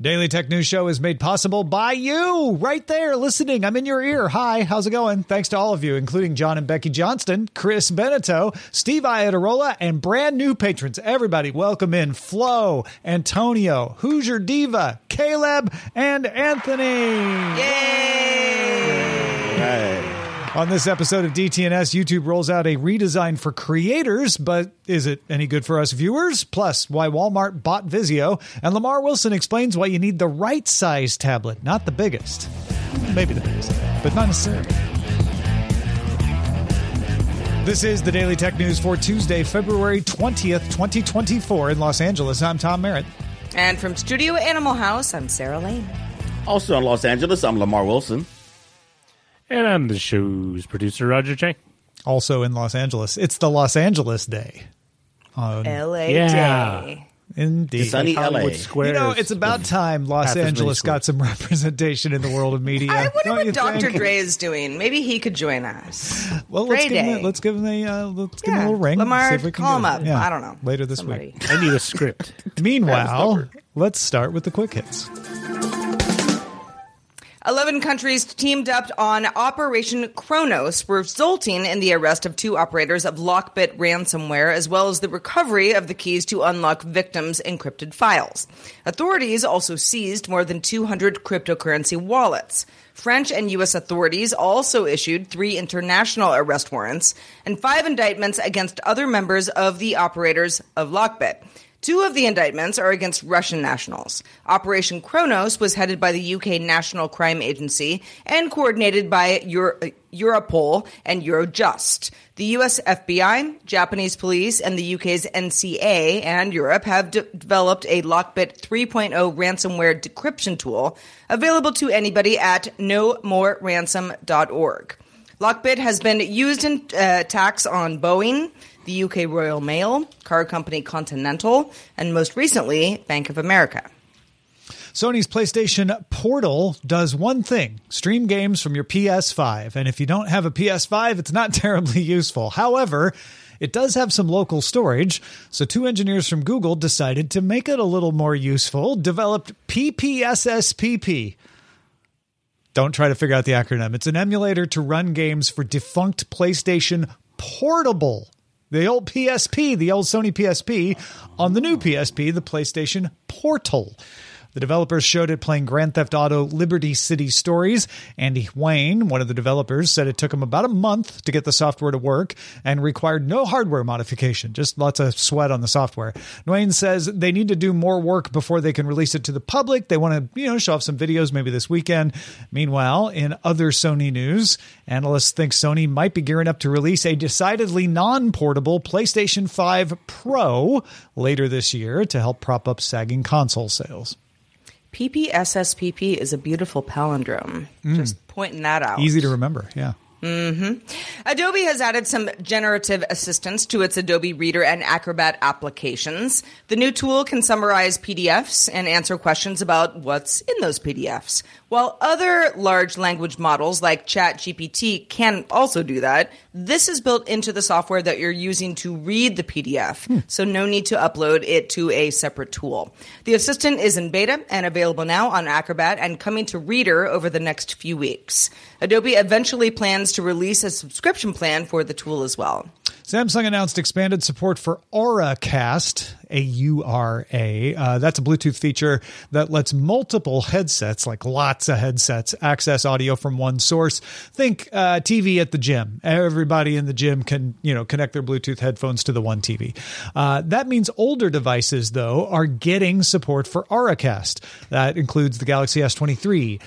Daily Tech News Show is made possible by you, right there, listening. I'm in your ear. Hi, how's it going? Thanks to all of you, including John and Becky Johnston, Chris Benito, Steve Iadarola, and brand new patrons. Everybody, welcome in Flo, Antonio, Hoosier Diva, Caleb, and Anthony. Yay! All right. On this episode of DTNS, YouTube rolls out a redesign for creators, but is it any good for us viewers? Plus, why Walmart bought Vizio, and Lamar Wilson explains why you need the right size tablet, not the biggest. Maybe the biggest, but not necessarily. This is the Daily Tech News for Tuesday, February 20th, 2024 in Los Angeles. I'm Tom Merritt. And from Studio Animal House, I'm Sarah Lane. Also in Los Angeles, I'm Lamar Wilson. And I'm the show's producer, Roger Chang. Also in Los Angeles. It's the Los Angeles Day. L.A. Day. Indeed. Sunny Hollywood L.A. You know, it's about time Los Angeles got some representation in the world of media. I wonder what Dr. Dre is doing. Maybe he could join us. Well, let's give him a little ring. Lamar, call him up. Yeah. I don't know. Later this week. I need a script. Meanwhile, let's start with the quick hits. 11 countries teamed up on Operation Cronos, resulting in the arrest of two operators of Lockbit ransomware, as well as the recovery of the keys to unlock victims' encrypted files. Authorities also seized more than 200 cryptocurrency wallets. French and U.S. authorities also issued 3 international arrest warrants and 5 indictments against other members of the operators of Lockbit. 2 of the indictments are against Russian nationals. Operation Cronos was headed by the UK National Crime Agency and coordinated by Europol and Eurojust. The US FBI, Japanese police, and the UK's NCA and Europe have developed a Lockbit 3.0 ransomware decryption tool available to anybody at nomoreransom.org. Lockbit has been used in attacks on Boeing, the UK Royal Mail, car company Continental, and most recently, Bank of America. Sony's PlayStation Portal does one thing: stream games from your PS5. And if you don't have a PS5, it's not terribly useful. However, it does have some local storage, so 2 engineers from Google decided to make it a little more useful, developed PPSSPP. Don't try to figure out the acronym. It's an emulator to run games for defunct PlayStation Portable. The old PSP, the old Sony PSP, on the new PSP, the PlayStation Portal. The developers showed it playing Grand Theft Auto Liberty City Stories. Andy Wayne, one of the developers, said it took him about a month to get the software to work and required no hardware modification, just lots of sweat on the software. Wayne says they need to do more work before they can release it to the public. They want to, show off some videos maybe this weekend. Meanwhile, in other Sony news, analysts think Sony might be gearing up to release a decidedly non-portable PlayStation 5 Pro later this year to help prop up sagging console sales. PPSSPP is a beautiful palindrome. Just pointing that out. Easy to remember, yeah. Mm-hmm. Adobe has added some generative assistance to its Adobe Reader and Acrobat applications. The new tool can summarize PDFs and answer questions about what's in those PDFs, While other large language models like ChatGPT can also do that, this is built into the software that you're using to read the PDF, so no need to upload it to a separate tool. The assistant is in beta and available now on Acrobat and coming to Reader over the next few weeks. Adobe eventually plans to release a subscription plan for the tool as well. Samsung announced expanded support for AuraCast, A-U-R-A. That's a Bluetooth feature that lets multiple headsets, like lots of headsets, access audio from one source. Think TV at the gym. Everybody in the gym can, you know, connect their Bluetooth headphones to the one TV. That means older devices, though, are getting support for AuraCast. That includes the Galaxy S23,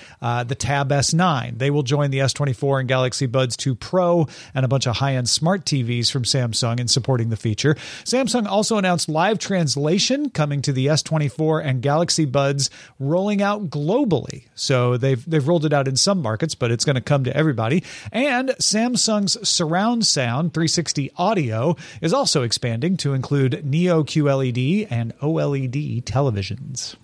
the Tab S9. They will join the S24 and Galaxy Buds 2 Pro and a bunch of high-end smart TVs from Samsung in supporting the feature. Samsung also announced live translation coming to the S24 and Galaxy Buds, rolling out globally. So they've rolled it out in some markets, but it's going to come to everybody. And Samsung's surround sound 360 audio is also expanding to include Neo QLED and OLED televisions.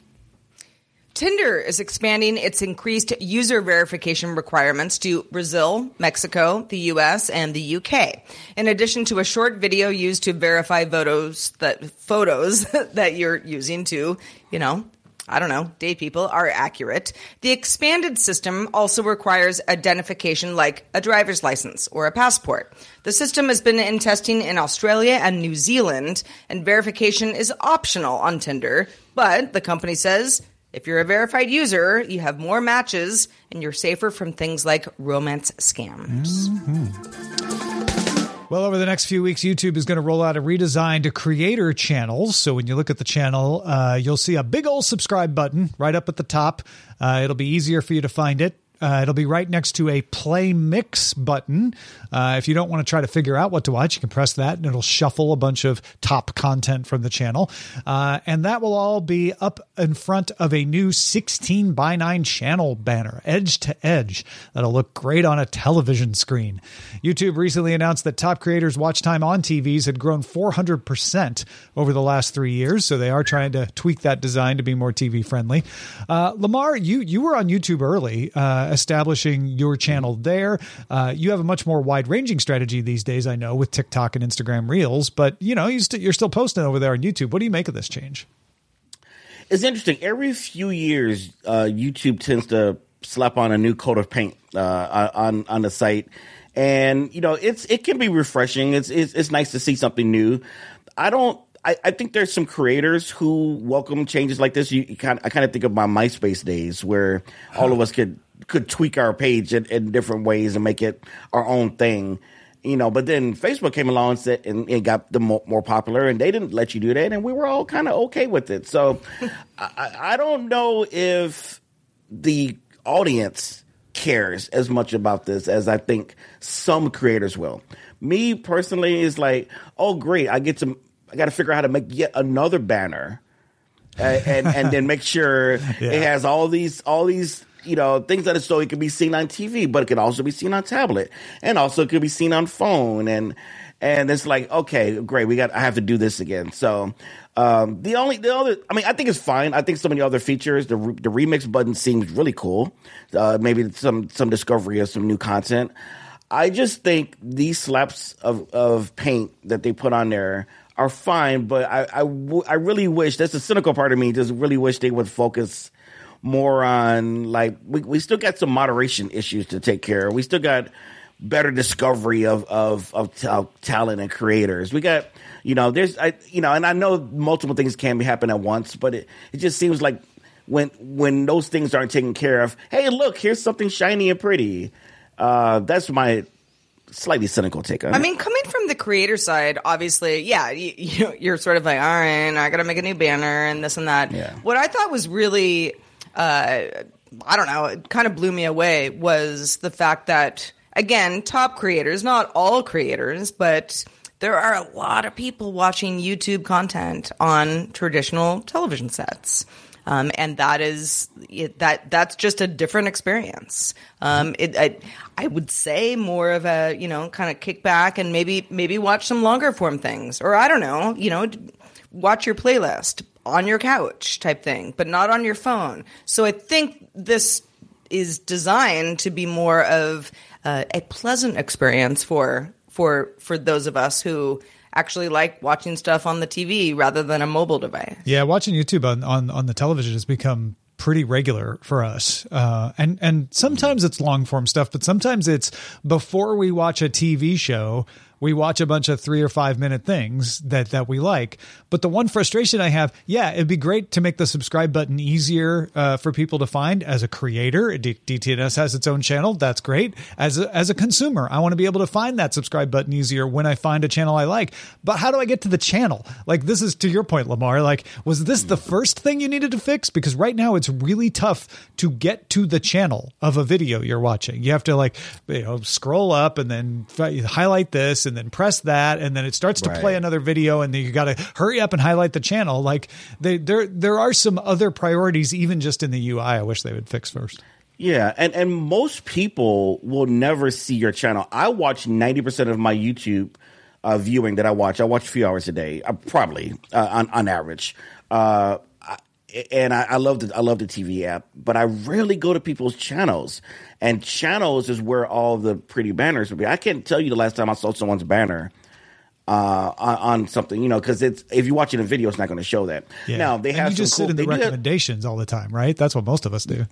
Tinder is expanding its increased user verification requirements to Brazil, Mexico, the U.S., and the U.K., in addition to a short video used to verify photos that you're using to, you know, I don't know, date people are accurate. The expanded system also requires identification like a driver's license or a passport. The system has been in testing in Australia and New Zealand, and verification is optional on Tinder, but the company says if you're a verified user, you have more matches and you're safer from things like romance scams. Mm-hmm. Well, over the next few weeks, YouTube is going to roll out a redesigned creator channels. So when you look at the channel, you'll see a big old subscribe button right up at the top. It'll be easier for you to find it. It'll be right next to a play mix button. If you don't want to try to figure out what to watch, you can press that and it'll shuffle a bunch of top content from the channel. And that will all be up in front of a new 16:9 channel banner, edge to edge. That'll look great on a television screen. YouTube recently announced that top creators' watch time on TVs had grown 400% over the last 3 years. So they are trying to tweak that design to be more TV friendly. Lamar, you were on YouTube early, establishing your channel there. You have a much more wide-ranging strategy these days, I know, with TikTok and Instagram Reels, but you know, you're still posting over there on YouTube. What do you make of this change? It's interesting. Every few years, YouTube tends to slap on a new coat of paint on the site, and you know, it can be refreshing. It's nice to see something new. I think there's some creators who welcome changes like this. I kind of think of my MySpace days where all of us could tweak our page in different ways and make it our own thing, you know. But then Facebook came along and said, and got the more popular, and they didn't let you do that, and we were all kind of okay with it. So I don't know if the audience cares as much about this as I think some creators will. Me personally is like, oh great, I got to figure out how to make yet another banner, and then make sure it has all these. You know, things that are so it can be seen on TV, but it can also be seen on tablet, and also it could be seen on phone. And it's like, okay, great, I have to do this again. So I think it's fine. I think some of the other features, the remix button seems really cool. Maybe some discovery of some new content. I just think these slaps of paint that they put on there are fine, but I really wish, that's the cynical part of me, just really wish they would focus more on, like, we still got some moderation issues to take care of. We still got better discovery of talent and creators. We got, you know, and I know multiple things can happen at once, but it just seems like when those things aren't taken care of, hey, look, here's something shiny and pretty. That's my slightly cynical take on it. I mean, coming from the creator side, obviously, yeah, you're sort of like, all right, I got to make a new banner and this and that. Yeah. What I thought was really I don't know, it kind of blew me away was the fact that, again, top creators, not all creators, but there are a lot of people watching YouTube content on traditional television sets. And that is that's just a different experience. I would say more of a, you know, kind of kick back and maybe watch some longer form things, or I don't know, you know, watch your playlist on your couch type thing, but not on your phone. So I think this is designed to be more of a pleasant experience for those of us who actually like watching stuff on the TV rather than a mobile device. Yeah, watching YouTube on the television has become pretty regular for us. And sometimes it's long form stuff, but sometimes it's before we watch a TV show, we watch a bunch of 3 or 5 minute things that we like. But the one frustration I have, it'd be great to make the subscribe button easier for people to find. As a creator, DTNS has its own channel. That's great. As a consumer, I want to be able to find that subscribe button easier when I find a channel I like. But how do I get to the channel? Like, this is to your point, Lamar. Like, was this the first thing you needed to fix? Because right now it's really tough to get to the channel of a video you're watching. You have to scroll up and then highlight this, and then press that, and then it starts to play another video, and then you got to hurry up and highlight the channel. Like, there are some other priorities, even just in the UI, I wish they would fix first. Yeah, and most people will never see your channel. I watch 90% of my YouTube viewing that I watch. I watch a few hours a day, probably on average. And I love the TV app, but I rarely go to people's channels. And channels is where all the pretty banners would be. I can't tell you the last time I saw someone's banner on something, because it's, if you're watching a video, it's not going to show that. Yeah. Now they have sit in the recommendations all the time, right? That's what most of us do.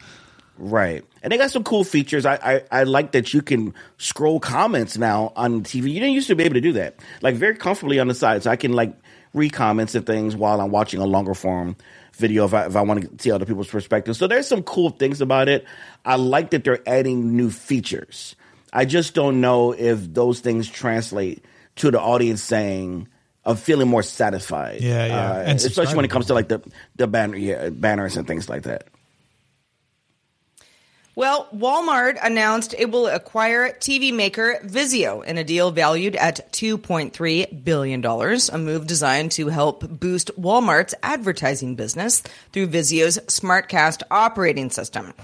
Right. And they got some cool features. I like that you can scroll comments now on TV. You didn't used to be able to do that, like very comfortably on the side. So I can read comments and things while I'm watching a longer form video if I want to see other people's perspectives. So there's some cool things about it. I like that they're adding new features. I just don't know if those things translate to the audience saying of feeling more satisfied. Yeah. And especially when it comes to the banners and things like that. Well, Walmart announced it will acquire TV maker Vizio in a deal valued at $2.3 billion, a move designed to help boost Walmart's advertising business through Vizio's SmartCast operating system.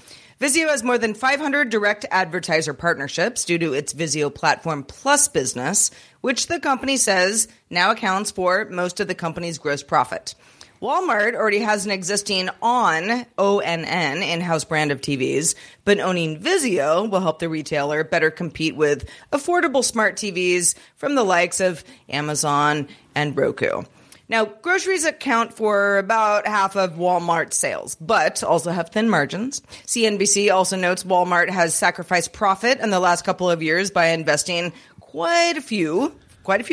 Vizio has more than 500 direct advertiser partnerships due to its Vizio Platform Plus business, which the company says now accounts for most of the company's gross profit. Walmart already has an existing ONN, in-house brand of TVs, but owning Vizio will help the retailer better compete with affordable smart TVs from the likes of Amazon and Roku. Now, groceries account for about half of Walmart's sales, but also have thin margins. CNBC also notes Walmart has sacrificed profit in the last couple of years by investing quite a few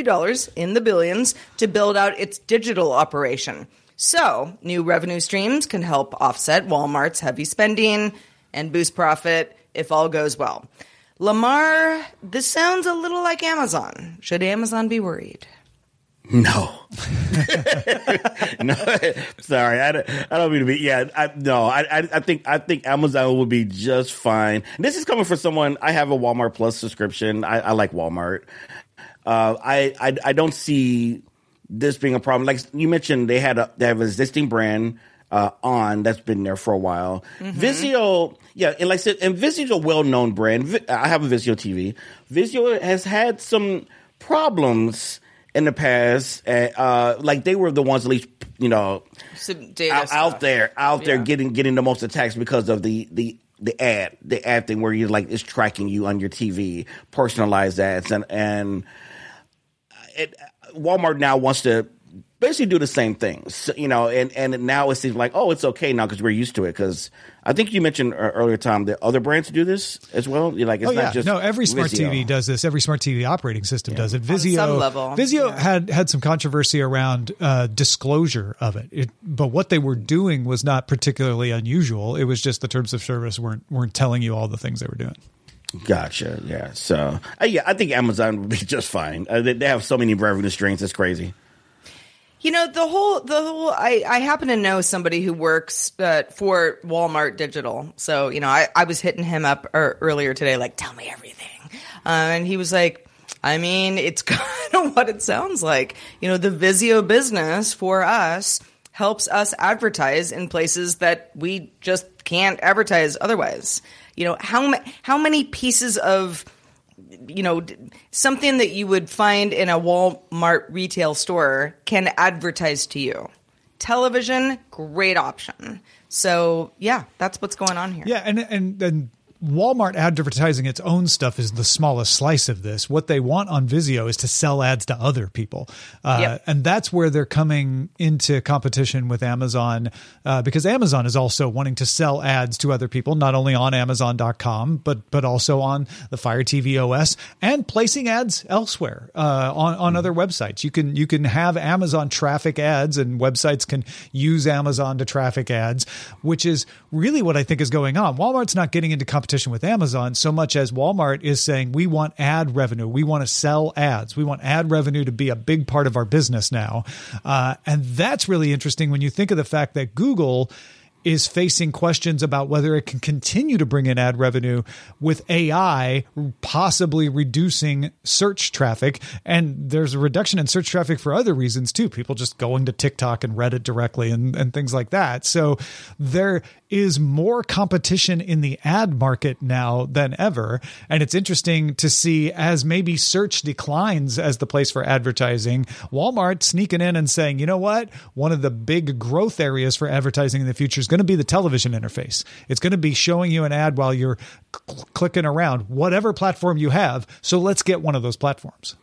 dollars in the billions to build out its digital operation. So, new revenue streams can help offset Walmart's heavy spending and boost profit if all goes well. Lamar, this sounds a little like Amazon. Should Amazon be worried? No. No. Sorry. I don't mean to be. Yeah. I think Amazon will be just fine. And this is coming from someone. I have a Walmart Plus subscription. I like Walmart. I don't see this being a problem. Like you mentioned, they have an existing brand on that's been there for a while. Mm-hmm. Vizio, and like I said, and Vizio's a well-known brand. I have a Vizio TV. Vizio has had some problems in the past, like they were the ones at least out there getting the most attacks because of the ad thing where you're it's tracking you on your TV, personalized ads, and Walmart now wants to basically do the same things, and now it seems like, oh, it's okay now because we're used to it. Because I think you mentioned earlier, Tom, that other brands do this as well. Every smart Vizio TV does this. Every smart TV operating system does it. Vizio, on some level, had some controversy around disclosure of it, but what they were doing was not particularly unusual. It was just the terms of service weren't telling you all the things they were doing. Gotcha. Yeah. So I think Amazon would be just fine. They have so many revenue streams. It's crazy. The whole. I happen to know somebody who works for Walmart Digital. So I was hitting him up earlier today, tell me everything, and he was like, I mean, it's kind of what it sounds like. The Vizio business for us helps us advertise in places that we just can't advertise otherwise. How many pieces of something that you would find in a Walmart retail store can advertise to you. television, great option. So yeah, that's what's going on here. Yeah, and Walmart advertising its own stuff is the smallest slice of this. What they want on Vizio is to sell ads to other people. Yep. And that's where they're coming into competition with Amazon, because Amazon is also wanting to sell ads to other people, not only on Amazon.com, but also on the Fire TV OS and placing ads elsewhere on other websites. You can have Amazon traffic ads, and websites can use Amazon to traffic ads, which is really what I think is going on. Walmart's not getting into competition with Amazon so much as Walmart is saying, we want ad revenue. We want to sell ads. We want ad revenue to be a big part of our business now. And that's really interesting when you think of the fact that Google is facing questions about whether it can continue to bring in ad revenue with AI possibly reducing search traffic. And there's a reduction in search traffic for other reasons too. People just going to TikTok and Reddit directly and things like that. So there is more competition in the ad market now than ever. And it's interesting to see, as maybe search declines as the place for advertising, Walmart sneaking in and saying, you know what? One of the big growth areas for advertising in the future is going to be the television interface. It's going to be showing you an ad while you're clicking around, whatever platform you have. So let's get one of those platforms.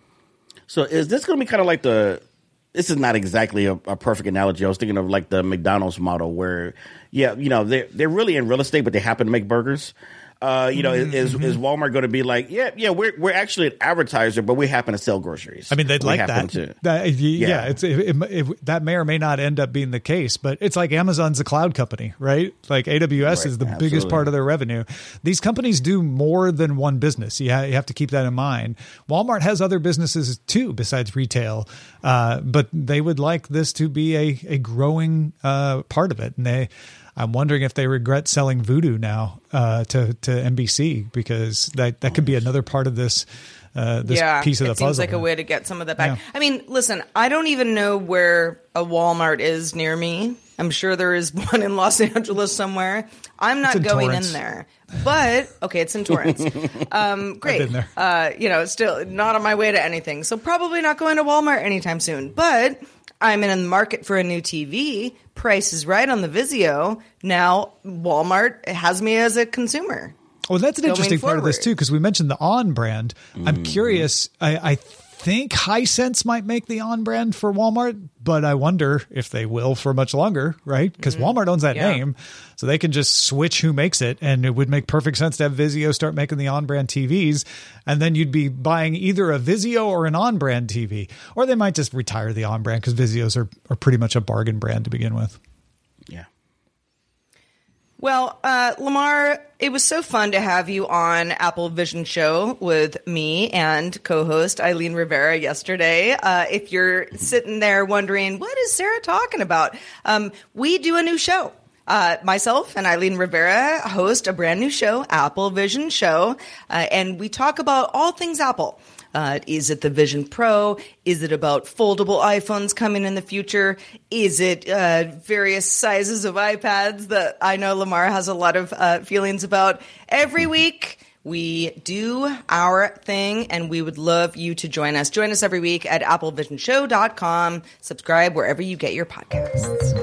So is this going to be kind of like this is not exactly a perfect analogy. I was thinking of like the McDonald's model where, yeah, you know, they're really in real estate, but they happen to make burgers. You know, is Walmart going to be like, yeah, we're actually an advertiser, but we happen to sell groceries. I mean, they'd like that. That may or may not end up being the case, but it's like Amazon's a cloud company, right? Like AWS is the biggest part of their revenue. These companies do more than one business. You have to keep that in mind. Walmart has other businesses too, besides retail, but they would like this to be a growing part of it. And I'm wondering if they regret selling Vudu now to NBC, because that could be another part of this piece of the puzzle. It seems like a way to get some of that back. Yeah. I mean, listen, I don't even know where a Walmart is near me. I'm sure there is one in Los Angeles somewhere. I'm not going Torrance. In there. But, okay, it's in Torrance. Great. I've been there. Still not on my way to anything. So probably not going to Walmart anytime soon. But I'm in the market for a new TV. Price is right on the Vizio. Now Walmart has me as a consumer. Well, that's an interesting part of this too, because we mentioned the ON brand. I'm curious. I think Hisense might make the ON brand for Walmart, but I wonder if they will for much longer, right? Because Walmart owns that name. So they can just switch who makes it, and it would make perfect sense to have Vizio start making the on-brand TVs, and then you'd be buying either a Vizio or an on-brand TV. Or they might just retire the on-brand, because Vizios are pretty much a bargain brand to begin with. Yeah. Well, Lamar, it was so fun to have you on Apple Vision Show with me and co-host Eileen Rivera yesterday. If you're sitting there wondering, what is Sarah talking about? We do a new show. Myself and Eileen Rivera host a brand new show, Apple Vision Show, and we talk about all things Apple. Is it the Vision Pro? Is it about foldable iPhones coming in the future? Is it various sizes of iPads that I know Lamar has a lot of feelings about? Every week, we do our thing, and we would love you to join us. Join us every week at applevisionshow.com. Subscribe wherever you get your podcasts.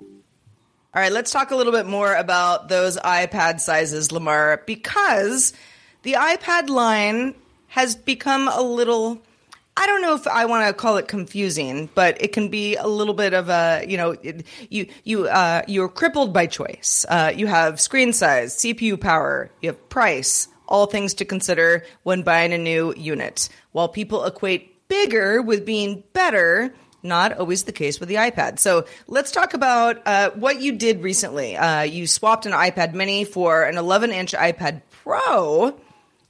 All right, let's talk a little bit more about those iPad sizes, Lamar, because the iPad line has become a little, I don't know if I want to call it confusing, but it can be a little bit of a, you know, you're crippled by choice. You have screen size, CPU power, you have price, all things to consider when buying a new unit. While people equate bigger with being better, not always the case with the iPad. So let's talk about what you did recently. You swapped an iPad Mini for an 11-inch iPad Pro,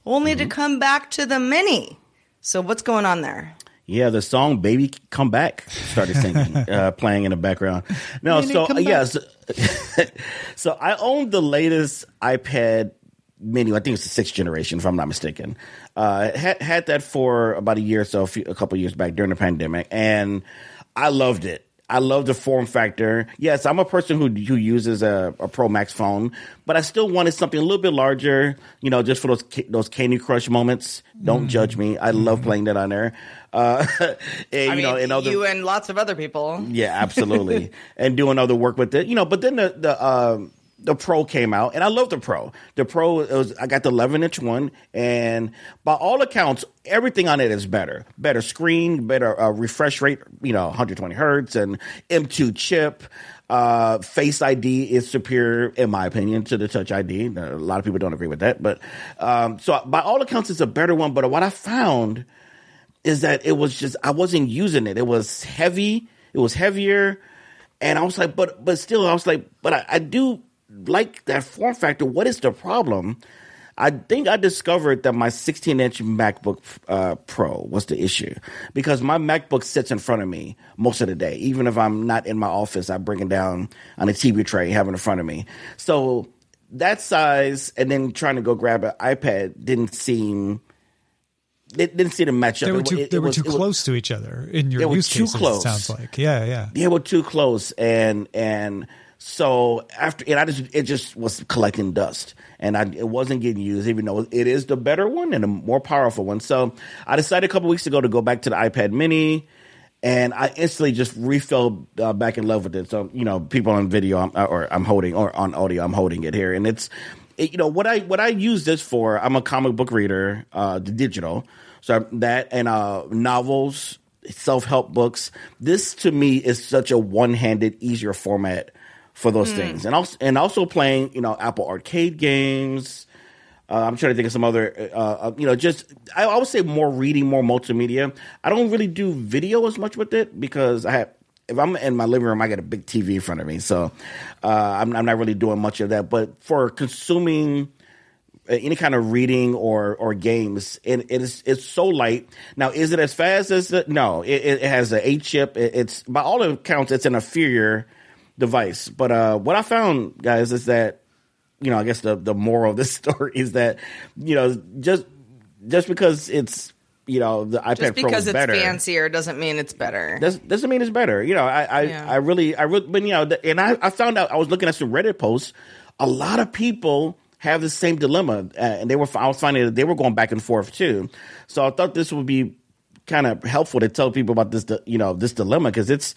only to come back to the Mini. So what's going on there? Yeah, the song "Baby Come Back" started singing, playing in the background. No, so I own the latest iPad Mini. I think it's the sixth generation, if I'm not mistaken. Had that for about a year or so, a couple years back during the pandemic, and I loved it. I love the form factor. Yes, I'm a person who uses a Pro Max phone, but I still wanted something a little bit larger, you know, just for those Candy Crush moments. Don't judge me. I love playing that on there. You and lots of other people. Yeah, absolutely. And doing other work with it, you know. But then the Pro came out, and I love the Pro. The Pro, I got the 11-inch one, and by all accounts, everything on it is better. Better screen, better refresh rate, you know, 120 hertz, and M2 chip. Face ID is superior, in my opinion, to the Touch ID. A lot of people don't agree with that, but so by all accounts, it's a better one. But what I found is that it was just, I wasn't using it. It was heavy. It was heavier, and I was like, but I do like that form factor. What is the problem? I think I discovered that my 16-inch MacBook Pro was the issue, because my MacBook sits in front of me most of the day. Even if I'm not in my office, I bring it down on a TV tray, have it in front of me. So that size, and then trying to go grab an iPad didn't seem to match up. They were too close to each other in your use cases. They were too close. It sounds like, yeah. They were too close, and. So it just was collecting dust, and it wasn't getting used, even though it is the better one and a more powerful one. So I decided a couple weeks ago to go back to the iPad Mini, and I instantly just refell back in love with it. So, you know, people on video on audio, I'm holding it here, and it's you know what I use this for. I'm a comic book reader, the digital, so that and novels, self-help books. This to me is such a one-handed, easier format for those things, and also playing, you know, Apple Arcade games. I'm trying to think of some other, you know, just I would say more reading, more multimedia. I don't really do video as much with it, because if I'm in my living room, I got a big TV in front of me, so I'm not really doing much of that. But for consuming any kind of reading or games, it's so light. Now, is it as fast as no? It has an 8 chip. It's by all accounts, it's an inferior device. But what I found, guys, is that, you know, I guess the moral of this story is that, you know, just because it's, you know, the iPad Pro is better, it's fancier doesn't mean it's better. Doesn't mean it's better. You know, I really, but you know, and I found out, I was looking at some Reddit posts. A lot of people have the same dilemma, and I was finding that they were going back and forth too. So I thought this would be kind of helpful to tell people about this, you know, this dilemma, because it's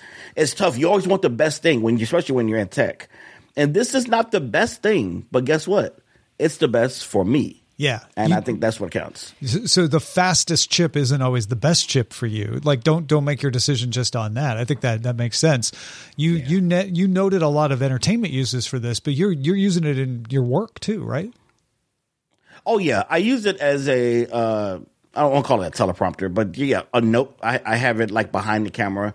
tough. You always want the best thing, especially when you're in tech. And this is not the best thing, but guess what? It's the best for me. Yeah. And I think that's what counts. So the fastest chip isn't always the best chip for you. Like, don't make your decision just on that. I think that makes sense. You noted a lot of entertainment uses for this, but you're using it in your work too, right? Oh yeah. I use it as I don't want to call it a teleprompter, but yeah, a note. I have it like behind the camera,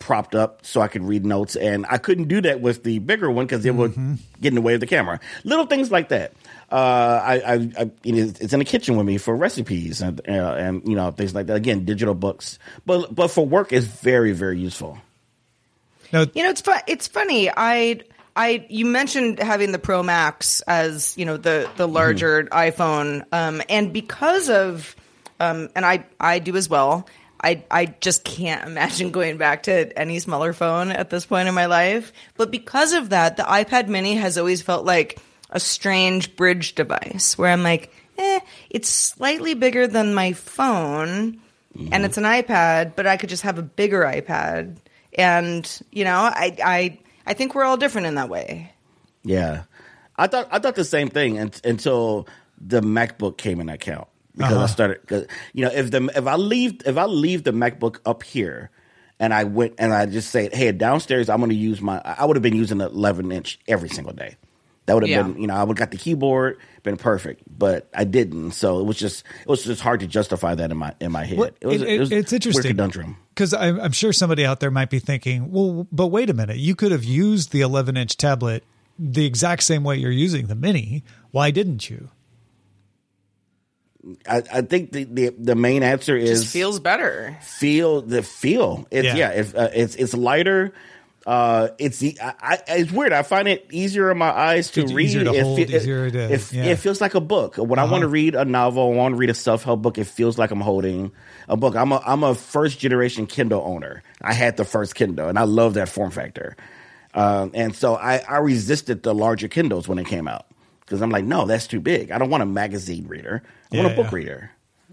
propped up so I could read notes. And I couldn't do that with the bigger one because it would get in the way of the camera. Little things like that. It's in the kitchen with me for recipes and you know, things like that. Again, digital books, but for work, it's very, very useful. Now, you know, it's funny. You mentioned having the Pro Max as, you know, the larger iPhone, and because of. And I do as well. I just can't imagine going back to any smaller phone at this point in my life. But because of that, the iPad Mini has always felt like a strange bridge device where I'm like, it's slightly bigger than my phone and it's an iPad, but I could just have a bigger iPad. And, you know, I think we're all different in that way. Yeah. I thought the same thing until the MacBook came in account. Because I started, cause, you know, if I leave the MacBook up here, and I went and I just said, hey, downstairs I'm going to use my, I would have been using the 11-inch every single day. That would have been, you know, I would have got the keyboard, been perfect, but I didn't. So it was just hard to justify that in my head. Well, it was interesting. Weird conundrum. Because I'm sure somebody out there might be thinking, well, but wait a minute, you could have used the 11-inch tablet the exact same way you're using the Mini. Why didn't you? I think the main answer is just feels better. Feel. It's lighter. It's weird. I find it easier in my eyes to read. Easier to hold, easier to. It feels like a book. When I want to read a novel, I want to read a self-help book, it feels like I'm holding a book. I'm a first generation Kindle owner. I had the first Kindle, and I love that form factor. And so I resisted the larger Kindles when it came out. Because I'm like, no, that's too big. I don't want a magazine reader. I want a book reader.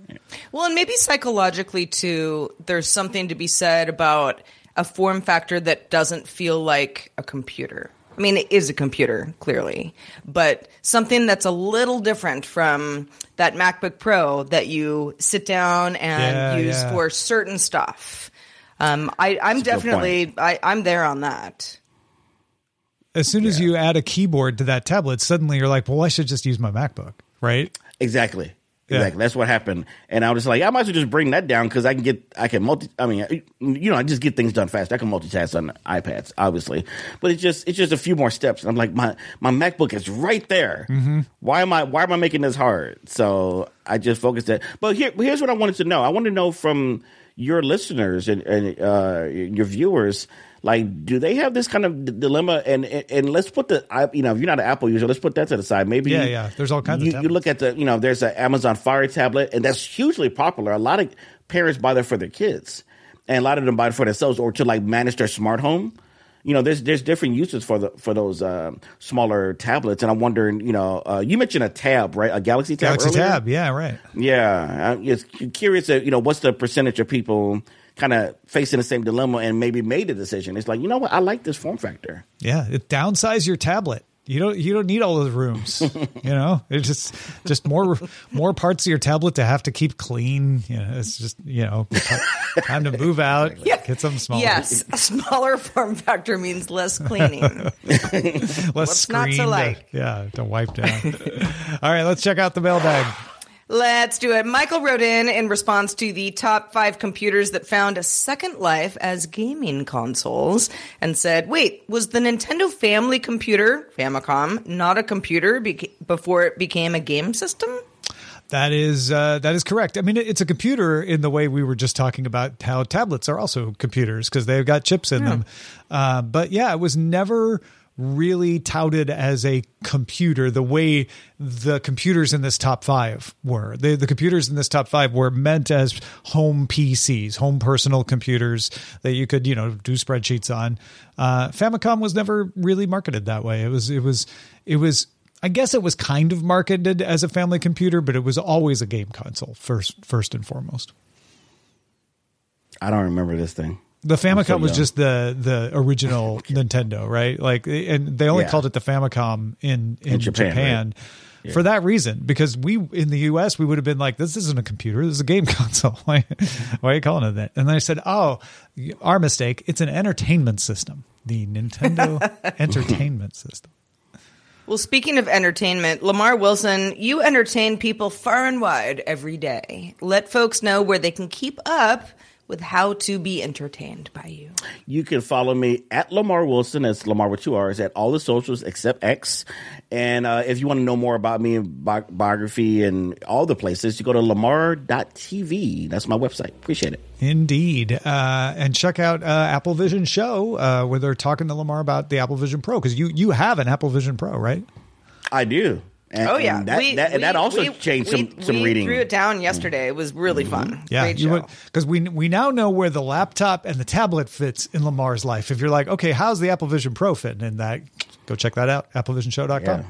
Yeah. Well, and maybe psychologically, too, there's something to be said about a form factor that doesn't feel like a computer. I mean, it is a computer, clearly. But something that's a little different from that MacBook Pro that you sit down and use for certain stuff. I'm there on that. As soon as you add a keyboard to that tablet, suddenly you're like, well, I should just use my MacBook, right? Exactly. That's what happened. And I was like, I might as well just bring that down because I just get things done fast. I can multitask on iPads, obviously. But it's just a few more steps. And I'm like, my MacBook is right there. Mm-hmm. Why am I making this hard? So I just focused it. But here's what I wanted to know. I wanted to know from your listeners and your viewers, like, do they have this kind of dilemma? And let's put if you're not an Apple user, let's put that to the side. Maybe there's all kinds of tablets. You look at there's an Amazon Fire tablet, and that's hugely popular. A lot of parents buy that for their kids, and a lot of them buy it for themselves or to like manage their smart home. You know, there's different uses for those smaller tablets, and I'm wondering, you mentioned a tab, right? A Galaxy Tab, yeah, right. Yeah, I'm just curious, what's the percentage of people kind of facing the same dilemma and maybe made a decision. It's like, you know what? I like this form factor. Yeah. Downsize your tablet. You don't need all those rooms, it's just more parts of your tablet to have to keep clean. It's just, time to move out, get something smaller. Yes. A smaller form factor means less cleaning. Less screen. Not to like. To wipe down. All right, let's check out the mailbag. Let's do it. Michael wrote in response to the top 5 computers that found a second life as gaming consoles and said, wait, was the Nintendo family computer, Famicom, not a computer before it became a game system? That is correct. I mean, it's a computer in the way we were just talking about how tablets are also computers because they've got chips in them. But it was never really touted as a computer the way the computers in this top 5 were. The computers in this top 5 were meant as home PCs, home personal computers that you could, do spreadsheets on. Famicom was never really marketed that way. It was I guess it was kind of marketed as a family computer, but it was always a game console first and foremost. I don't remember this thing. The Famicom was just the original Nintendo, right? Like, and they only called it the Famicom in Japan. Right? Yeah. For that reason, because we in the US we would have been like, this isn't a computer, this is a game console. Why are you calling it that? And then I said, oh, our mistake. It's an entertainment system, the Nintendo Entertainment System. Well, speaking of entertainment, Lamar Wilson, you entertain people far and wide every day. Let folks know where they can keep up with how to be entertained by you. You can follow me at Lamar Wilson. That's Lamar with 2 R's at all the socials except X. And if you want to know more about me and biography and all the places, you go to lamar.tv. That's my website. Appreciate it. Indeed. And check out Apple Vision Show where they're talking to Lamar about the Apple Vision Pro because you have an Apple Vision Pro, right? I do. And, that also changed some reading. We threw it down yesterday. It was really fun. Yeah, because we now know where the laptop and the tablet fits in Lamar's life. If you're like, okay, how's the Apple Vision Pro fitting in that? Go check that out, applevisionshow.com.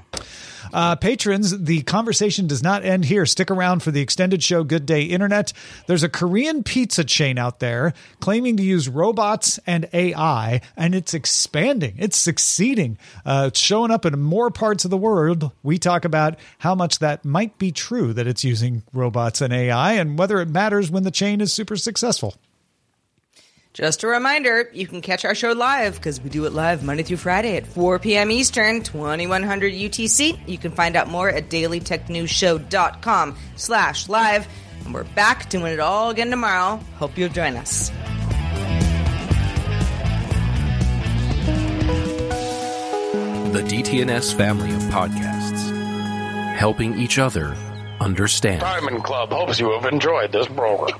Yeah. Patrons, the conversation does not end here. Stick around for the extended show, Good Day Internet. There's a Korean pizza chain out there claiming to use robots and AI, and it's expanding. It's succeeding. It's showing up in more parts of the world. We talk about how much that might be true, that it's using robots and AI, and whether it matters when the chain is super successful. Just a reminder, you can catch our show live because we do it live Monday through Friday at 4 p.m. Eastern, 2100 UTC. You can find out more at dailytechnewsshow.com/live. And we're back doing it all again tomorrow. Hope you'll join us. The DTNS family of podcasts, helping each other understand. Diamond Club hopes you have enjoyed this program.